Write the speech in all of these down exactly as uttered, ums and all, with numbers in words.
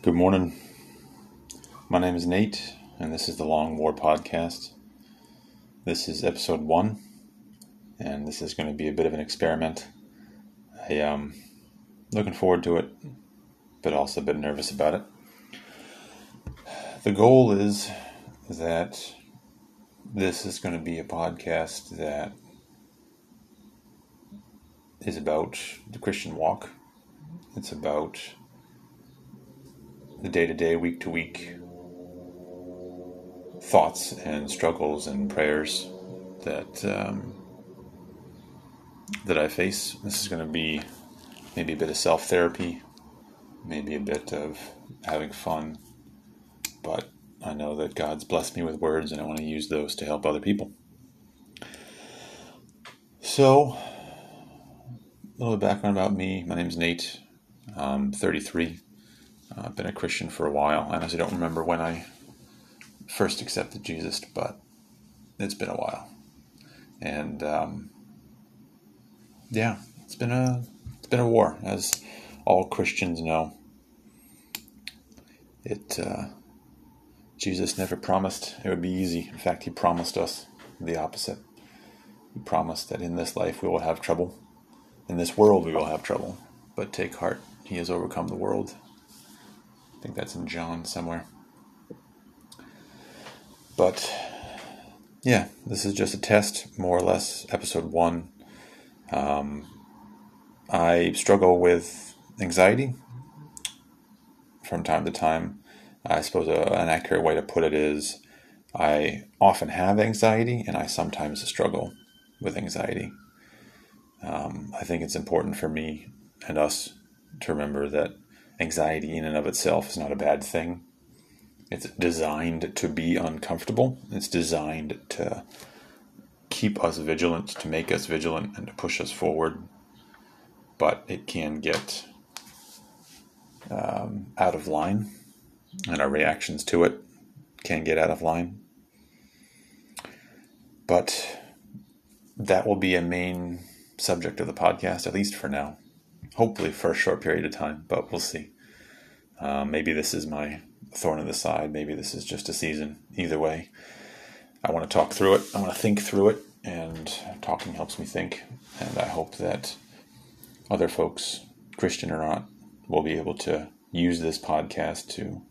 Good morning. My name is Nate, and this is the Long War Podcast. This is episode one, and this is going to be a bit of an experiment. I am um, looking forward to it, but also a bit nervous about it. The goal is that this is going to be a podcast that is about the Christian walk. It's about the day-to-day, week-to-week thoughts and struggles and prayers that um, that I face. This is going to be maybe a bit of self-therapy, maybe a bit of having fun, but I know that God's blessed me with words, and I want to use those to help other people. So, a little background about me. My name's Nate. I'm thirty-three. Uh, I've been a Christian for a while. I honestly don't remember when I first accepted Jesus, but it's been a while. And um, yeah, it's been a it's been a war, as all Christians know. It uh, Jesus never promised it would be easy. In fact, he promised us the opposite. He promised that in this life we will have trouble. In this world we will have trouble, but take heart, he has overcome the world. I think that's in John somewhere. But, yeah, this is just a test, more or less, episode one. Um, I struggle with anxiety from time to time. I suppose a, an accurate way to put it is I often have anxiety, and I sometimes struggle with anxiety. Um, I think it's important for me and us to remember that anxiety in and of itself is not a bad thing. It's designed to be uncomfortable. It's designed to keep us vigilant, to make us vigilant, and to push us forward. But it can get um, out of line, and our reactions to it can get out of line. But that will be a main subject of the podcast, at least for now. Hopefully for a short period of time, but we'll see. Uh, maybe this is my thorn in the side. Maybe this is just a season. Either way, I want to talk through it. I want to think through it, and talking helps me think. And I hope that other folks, Christian or not, will be able to use this podcast to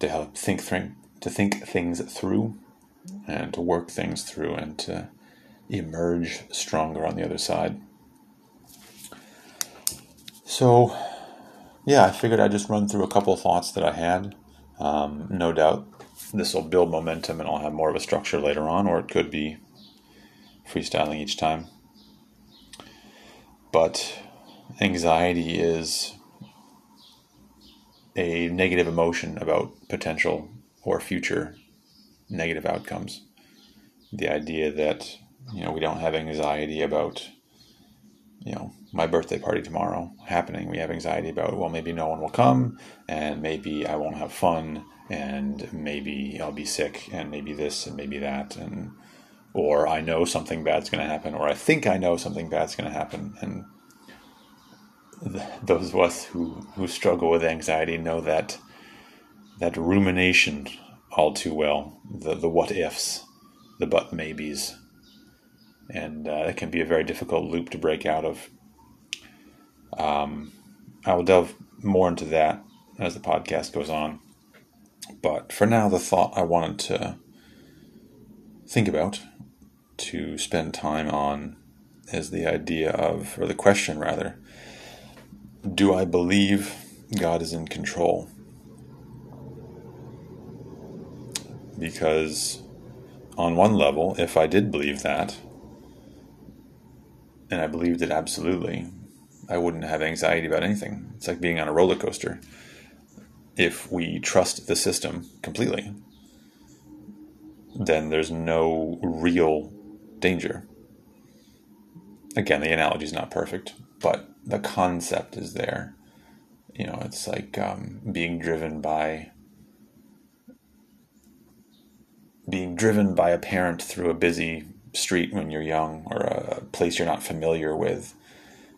to help think th- to think things through, and to work things through, and to emerge stronger on the other side. So, yeah, I figured I'd just run through a couple of thoughts that I had. Um, no doubt this will build momentum, and I'll have more of a structure later on, or it could be freestyling each time. But anxiety is a negative emotion about potential or future negative outcomes. The idea that, you know, we don't have anxiety about, you know, my birthday party tomorrow happening. We have anxiety about, well, maybe no one will come, and maybe I won't have fun, and maybe I'll be sick, and maybe this, and maybe that, and or I know something bad's going to happen, or I think I know something bad's going to happen. And th- those of us who, who struggle with anxiety know that that rumination all too well, the, the what ifs, the but maybes. And uh, it can be a very difficult loop to break out of. Um, I will delve more into that as the podcast goes on. But for now, the thought I wanted to think about, to spend time on, is the idea of, or the question rather, do I believe God is in control? Because on one level, if I did believe that, and I believed it absolutely, I wouldn't have anxiety about anything. It's like being on a roller coaster. If we trust the system completely, then there's no real danger. Again, the analogy is not perfect, but the concept is there. You know, it's like um, being driven by being driven by a parent through a busy street when you're young, or a place you're not familiar with,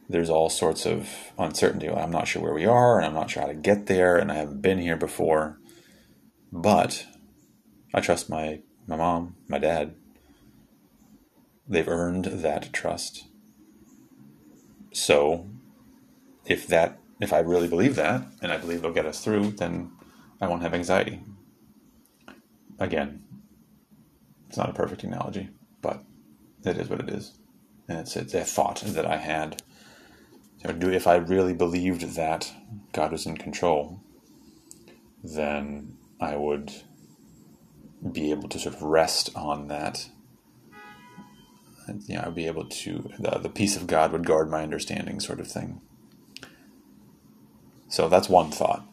there's all sorts of uncertainty. I'm not sure where we are, and I'm not sure how to get there, and I haven't been here before. But I trust my, my mom, my dad. They've earned that trust. So if that, if I really believe that, and I believe they'll get us through, then I won't have anxiety. Again, it's not a perfect analogy, but it is what it is. And it's, it's a thought that I had. So do, if I really believed that God was in control, then I would be able to sort of rest on that. And, you know, I'd be able to, the, the peace of God would guard my understanding, sort of thing. So that's one thought.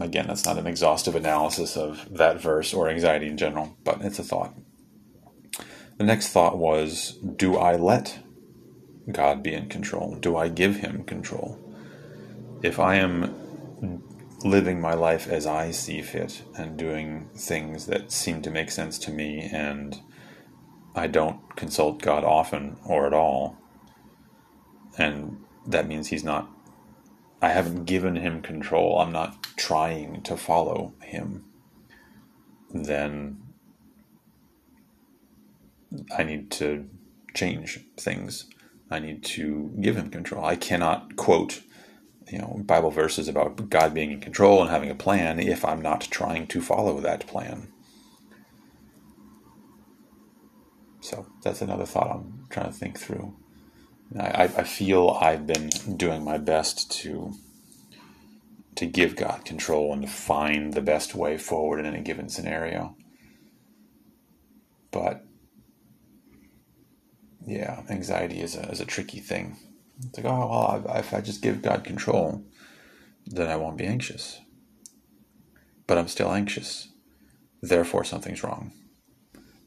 Again, that's not an exhaustive analysis of that verse or anxiety in general, but it's a thought. The next thought was, do I let God be in control? Do I give him control? If I am living my life as I see fit and doing things that seem to make sense to me, and I don't consult God often or at all, and that means he's not, I haven't given him control, I'm not trying to follow him, then I need to change things. I need to give him control. I cannot quote, you know, Bible verses about God being in control and having a plan if I'm not trying to follow that plan. So that's another thought I'm trying to think through. I, I feel I've been doing my best to to give God control and to find the best way forward in any given scenario. But yeah, anxiety is a, is a tricky thing. It's like, oh, well, I, if I just give God control, then I won't be anxious. But I'm still anxious. Therefore, something's wrong.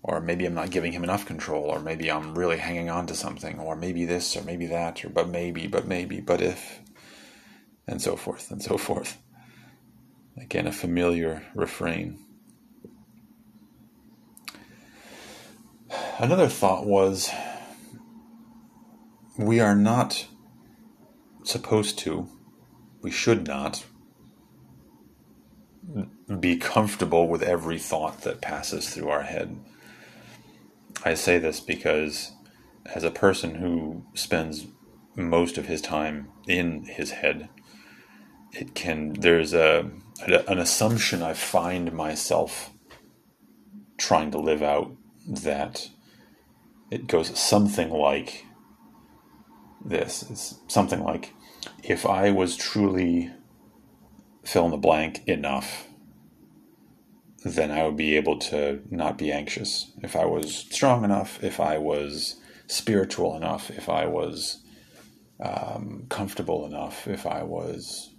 Or maybe I'm not giving him enough control, or maybe I'm really hanging on to something, or maybe this, or maybe that, or but maybe, but maybe, but if, and so forth, and so forth. Again, a familiar refrain. Another thought was, we are not supposed to, we should not, be comfortable with every thought that passes through our head. I say this because as a person who spends most of his time in his head, it can, there's a, an assumption I find myself trying to live out that it goes something like this. It's something like, if I was truly fill in the blank enough, then I would be able to not be anxious. If I was strong enough, if I was spiritual enough, if I was um, comfortable enough, if I was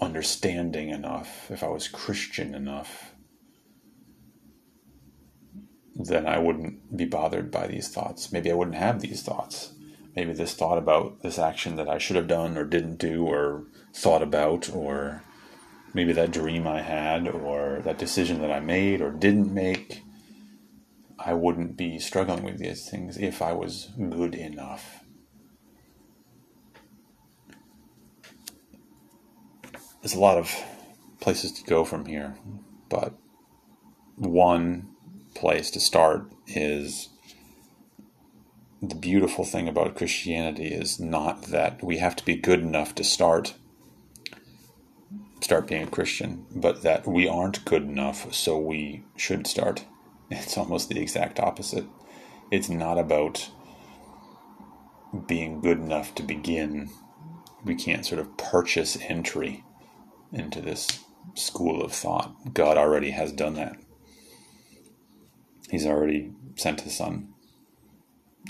understanding enough, if I was Christian enough, then I wouldn't be bothered by these thoughts. Maybe I wouldn't have these thoughts. Maybe this thought about this action that I should have done or didn't do or thought about, or maybe that dream I had, or that decision that I made or didn't make, I wouldn't be struggling with these things if I was good enough. There's a lot of places to go from here, but one place to start is the beautiful thing about Christianity is not that we have to be good enough to start start being a Christian, but that we aren't good enough, so we should start. It's almost the exact opposite. It's not about being good enough to begin. We can't sort of purchase entry into this school of thought. God already has done that. He's already sent his son.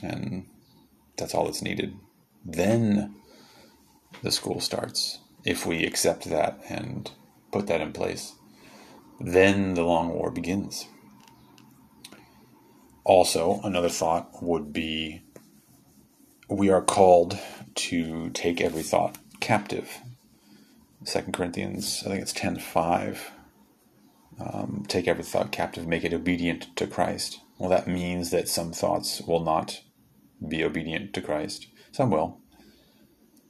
And that's all that's needed. Then the school starts. If we accept that and put that in place, then the long war begins. Also, another thought would be, we are called to take every thought captive. Second Corinthians, I think it's ten five. Um, take every thought captive, make it obedient to Christ. Well, that means that some thoughts will not be obedient to Christ. Some will.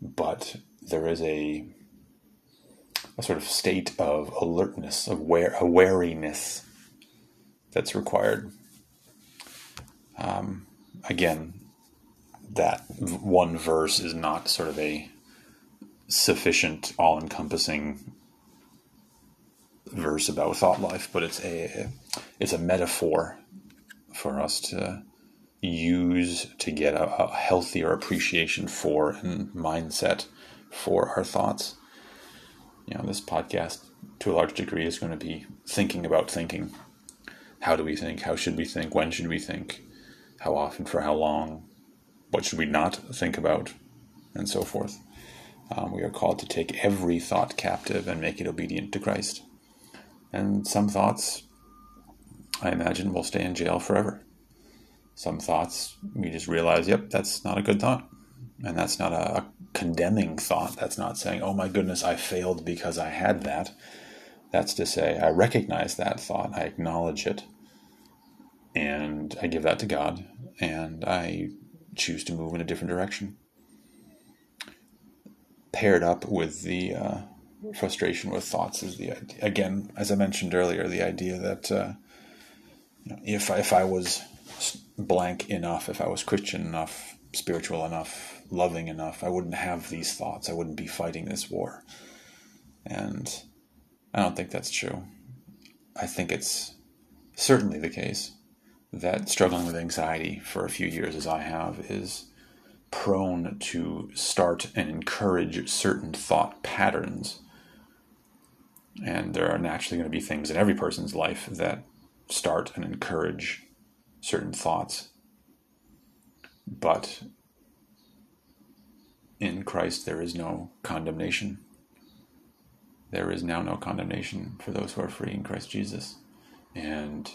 but there is a a sort of state of alertness, of aware, wariness that's required. Um, again, that one verse is not sort of a sufficient, all-encompassing verse about thought life, but it's a it's a metaphor for us to use to get a, a healthier appreciation for and mindset for our thoughts. You know, this podcast, to a large degree, is going to be thinking about thinking. How do we think? How should we think? When should we think? How often? For how long? What should we not think about? And so forth. Um, we are called to take every thought captive and make it obedient to Christ. And some thoughts, I imagine, will stay in jail forever. Some thoughts, we just realize, yep, that's not a good thought. And that's not a, a condemning thought. That's not saying, oh my goodness, I failed because I had that. That's to say, I recognize that thought, I acknowledge it, and I give that to God, and I choose to move in a different direction. Paired up with the uh, frustration with thoughts is the idea, again, as I mentioned earlier, the idea that uh, you know, if I, if I was blank enough, if I was Christian enough, spiritual enough, loving enough, I wouldn't have these thoughts. I wouldn't be fighting this war. And I don't think that's true. I think it's certainly the case that struggling with anxiety for a few years, as I have, is prone to start and encourage certain thought patterns. And there are naturally going to be things in every person's life that start and encourage certain thoughts. But in Christ there is no condemnation. There is now no condemnation for those who are free in Christ Jesus. And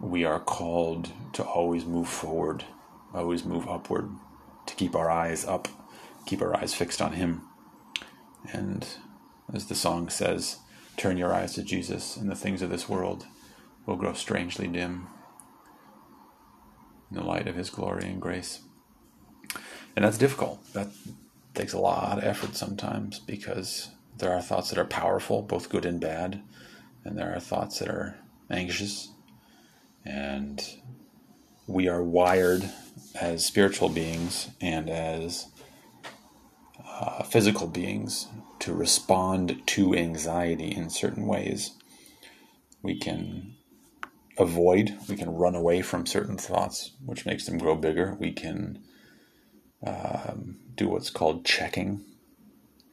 we are called to always move forward, always move upward, to keep our eyes up, keep our eyes fixed on Him. And as the song says, turn your eyes to Jesus, and the things of this world will grow strangely dim in the light of His glory and grace. And that's difficult. That takes a lot of effort sometimes, because there are thoughts that are powerful, both good and bad, and there are thoughts that are anxious. And we are wired as spiritual beings and as uh, physical beings to respond to anxiety in certain ways. We can avoid, we can run away from certain thoughts, which makes them grow bigger. We can um, do what's called checking,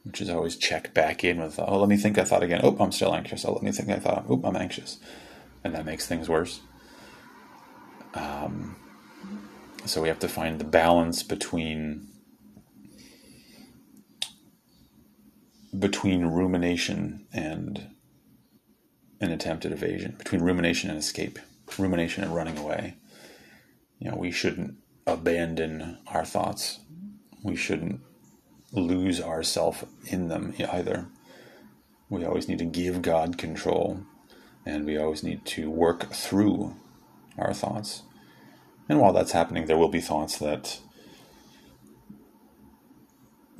which is always check back in with, oh, let me think I thought again. Oh, I'm still anxious. Oh, let me think I thought. Oh, I'm anxious. And that makes things worse. Um, so we have to find the balance between between rumination and an attempt at evasion, between rumination and escape, rumination and running away. You know, we shouldn't abandon our thoughts. We shouldn't lose ourselves in them either. We always need to give God control, and we always need to work through our thoughts. And while that's happening, there will be thoughts that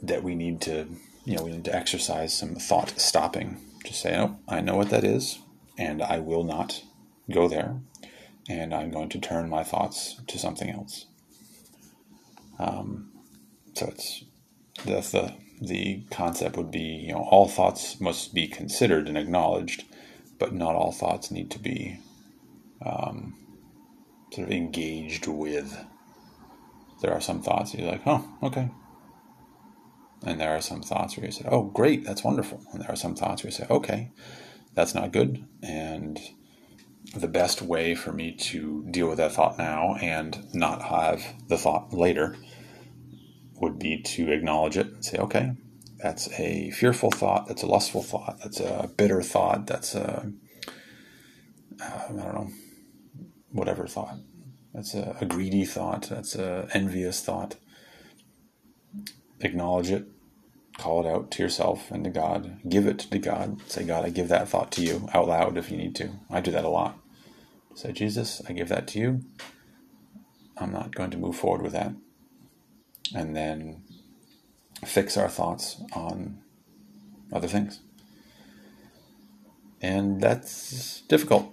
that we need to, you know, we need to exercise some thought stopping. Just say, oh, I know what that is, and I will not go there, and I'm going to turn my thoughts to something else. Um, so it's the the the concept would be, you know, all thoughts must be considered and acknowledged, but not all thoughts need to be um. sort of engaged with. There are some thoughts you're like, oh, okay. And there are some thoughts where you say, oh, great, that's wonderful. And there are some thoughts where you say, okay, that's not good. And the best way for me to deal with that thought now and not have the thought later would be to acknowledge it and say, okay, that's a fearful thought, that's a lustful thought, that's a bitter thought, that's a, uh, I don't know, whatever thought. That's a, a greedy thought. That's a envious thought. Acknowledge it. Call it out to yourself and to God. Give it to God. Say, God, I give that thought to you, out loud if you need to. I do that a lot. Say, Jesus, I give that to you. I'm not going to move forward with that. And then fix our thoughts on other things. And that's difficult.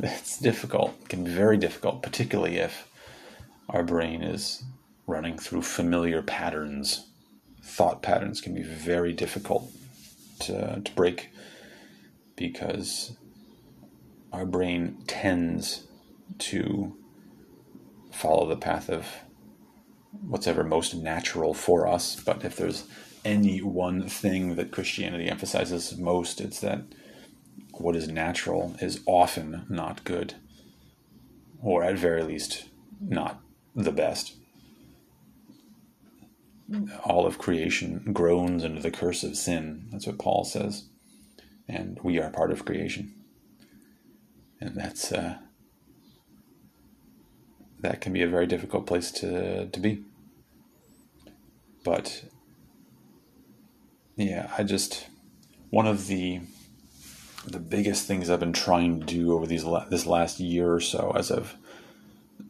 That's difficult. It can be very difficult, particularly if our brain is running through familiar patterns. Thought patterns can be very difficult to, to break, because our brain tends to follow the path of what's ever most natural for us. But if there's any one thing that Christianity emphasizes most, it's that what is natural is often not good, or at very least not the best. All of creation groans under the curse of sin. That's what Paul says. And we are part of creation. And that's uh, that can be a very difficult place to, to be. But yeah, I just, one of the the biggest things I've been trying to do over these this last year or so, as I've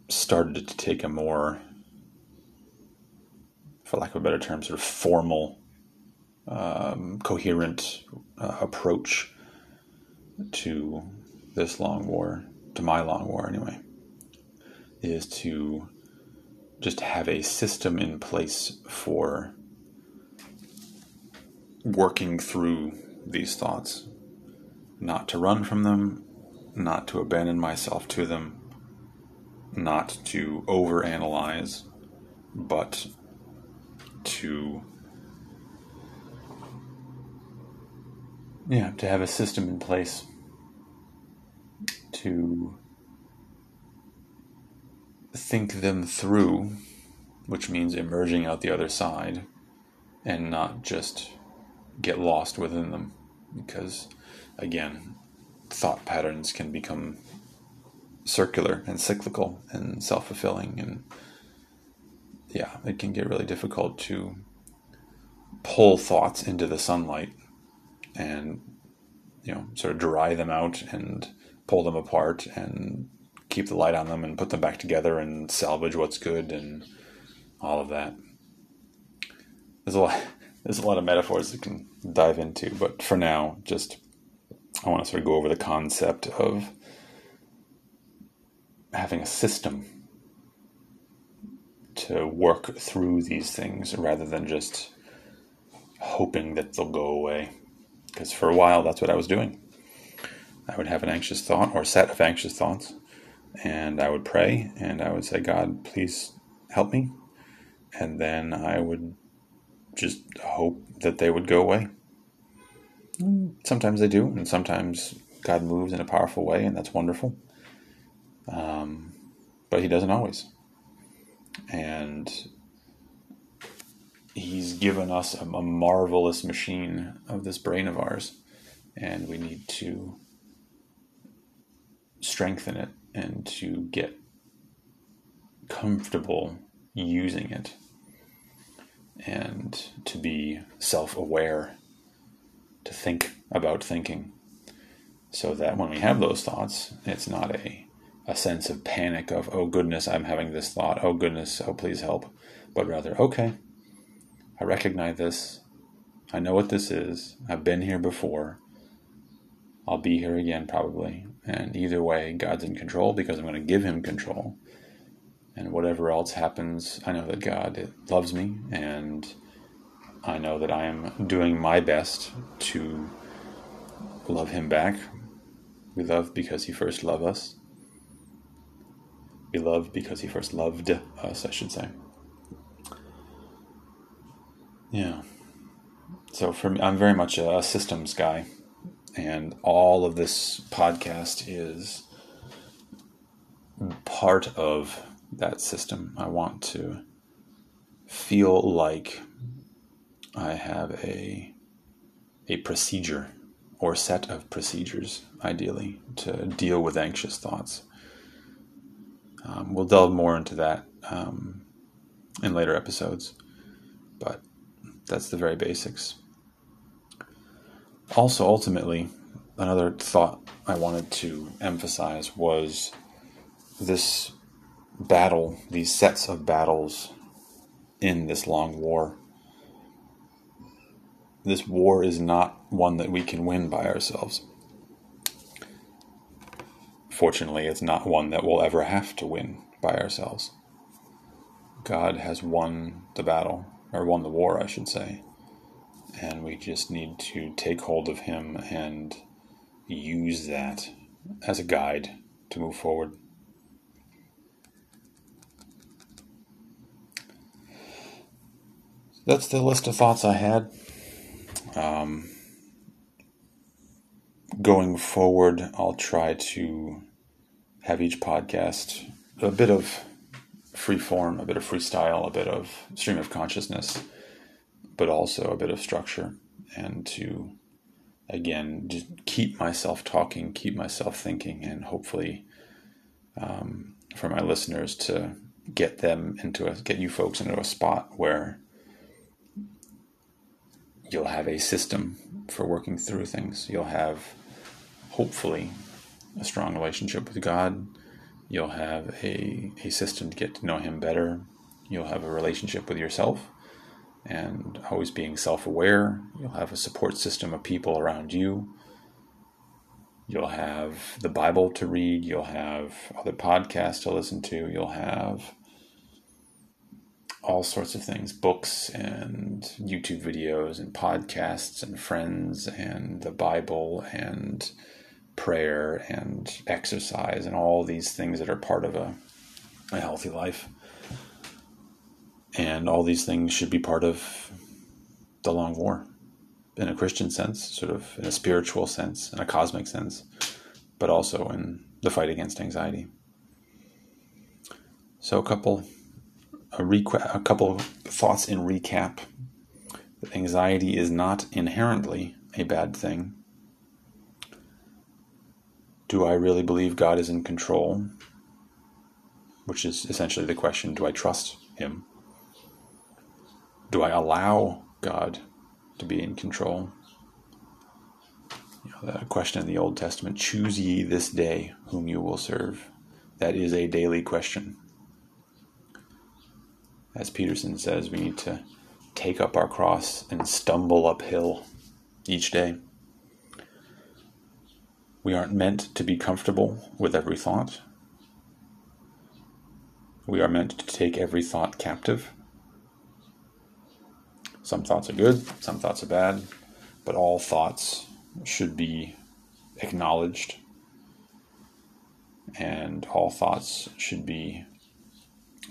started to take a more, for lack of a better term, sort of formal, um, coherent uh, approach to this long war, to my long war anyway, is to just have a system in place for working through these thoughts, not to run from them, not to abandon myself to them, not to overanalyze, but to, yeah, to have a system in place to think them through, which means emerging out the other side and not just get lost within them. Because, again, thought patterns can become circular and cyclical and self-fulfilling, and yeah, it can get really difficult to pull thoughts into the sunlight and, you know, sort of dry them out and pull them apart and keep the light on them and put them back together and salvage what's good and all of that. There's a lot, there's a lot of metaphors you can dive into, but for now, just I want to sort of go over the concept of having a system to work through these things rather than just hoping that they'll go away. Because for a while, that's what I was doing. I would have an anxious thought or set of anxious thoughts, and I would pray, and I would say, God, please help me. And then I would just hope that they would go away. Sometimes they do, and sometimes God moves in a powerful way, and that's wonderful. Um, but he doesn't always. And he's given us a, a marvelous machine of this brain of ours, and we need to strengthen it and to get comfortable using it and to be self-aware, to think about thinking, so that when we have those thoughts, it's not a a sense of panic of, oh goodness, I'm having this thought, oh goodness, oh please help, but rather, okay, I recognize this, I know what this is, I've been here before, I'll be here again probably, and either way, God's in control because I'm going to give him control, and whatever else happens, I know that God loves me, and I know that I am doing my best to love him back. We love because he first loved us. We love because he first loved us, I should say. Yeah. So for me, I'm very much a systems guy. And all of this podcast is part of that system. I want to feel like I have a a procedure or set of procedures, ideally, to deal with anxious thoughts. Um, we'll delve more into that um, in later episodes, but that's the very basics. Also, ultimately, another thought I wanted to emphasize was this battle, these sets of battles in this long war this war is not one that we can win by ourselves. Fortunately, it's not one that we'll ever have to win by ourselves. God has won the battle, or won the war, I should say. And we just need to take hold of him and use that as a guide to move forward. So that's the list of thoughts I had. Um, going forward, I'll try to have each podcast a bit of free form, a bit of freestyle, a bit of stream of consciousness, but also a bit of structure, and to, again, just keep myself talking, keep myself thinking, and hopefully um, for my listeners to get them into a, get you folks into a spot where you'll have a system for working through things. You'll have, hopefully, a strong relationship with God. You'll have a, a system to get to know him better. You'll have a relationship with yourself, and always being self-aware. You'll have a support system of people around you. You'll have the Bible to read. You'll have other podcasts to listen to. You'll have all sorts of things, books and YouTube videos and podcasts and friends and the Bible and prayer and exercise and all these things that are part of a, a healthy life. And all these things should be part of the long war in a Christian sense, sort of in a spiritual sense, in a cosmic sense, but also in the fight against anxiety. So a couple, a requ- a couple of thoughts in recap. Anxiety is not inherently a bad thing. Do I really believe God is in control? Which is essentially the question, do I trust him? Do I allow God to be in control? You know, the question in the Old Testament, choose ye this day whom you will serve. That is a daily question. As Peterson says, we need to take up our cross and stumble uphill each day. We aren't meant to be comfortable with every thought. We are meant to take every thought captive. Some thoughts are good, some thoughts are bad, but all thoughts should be acknowledged, and all thoughts should be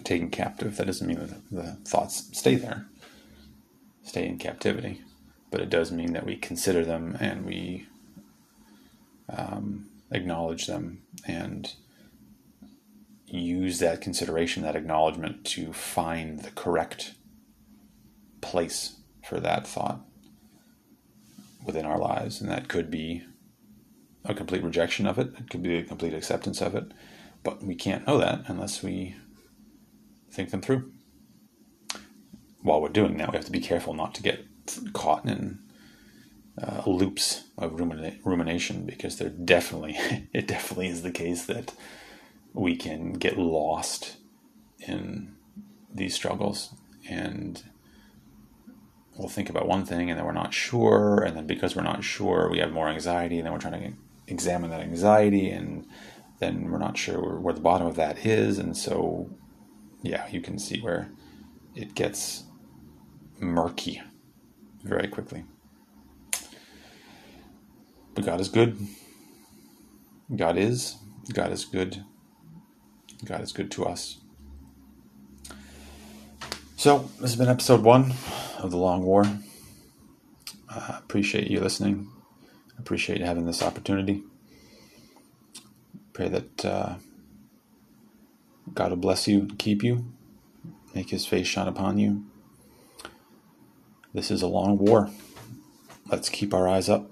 taken captive. That doesn't mean that the thoughts stay there, stay in captivity, but it does mean that we consider them and we um, acknowledge them and use that consideration, that acknowledgement, to find the correct place for that thought within our lives. And that could be a complete rejection of it. It could be a complete acceptance of it. But we can't know that unless we think them through. While we're doing that, we have to be careful not to get caught in uh, loops of rumina- rumination, because there definitely, it definitely is the case that we can get lost in these struggles, and we'll think about one thing and then we're not sure. And then because we're not sure, we have more anxiety, and then we're trying to examine that anxiety. And then we're not sure where, where the bottom of that is. And so, yeah, you can see where it gets murky very quickly. But God is good. God is. God is good. God is good to us. So this has been episode one of The Long War. I appreciate you listening. I appreciate having this opportunity. Pray that uh, God will bless you and keep you, make his face shine upon you. This is a long war. Let's keep our eyes up.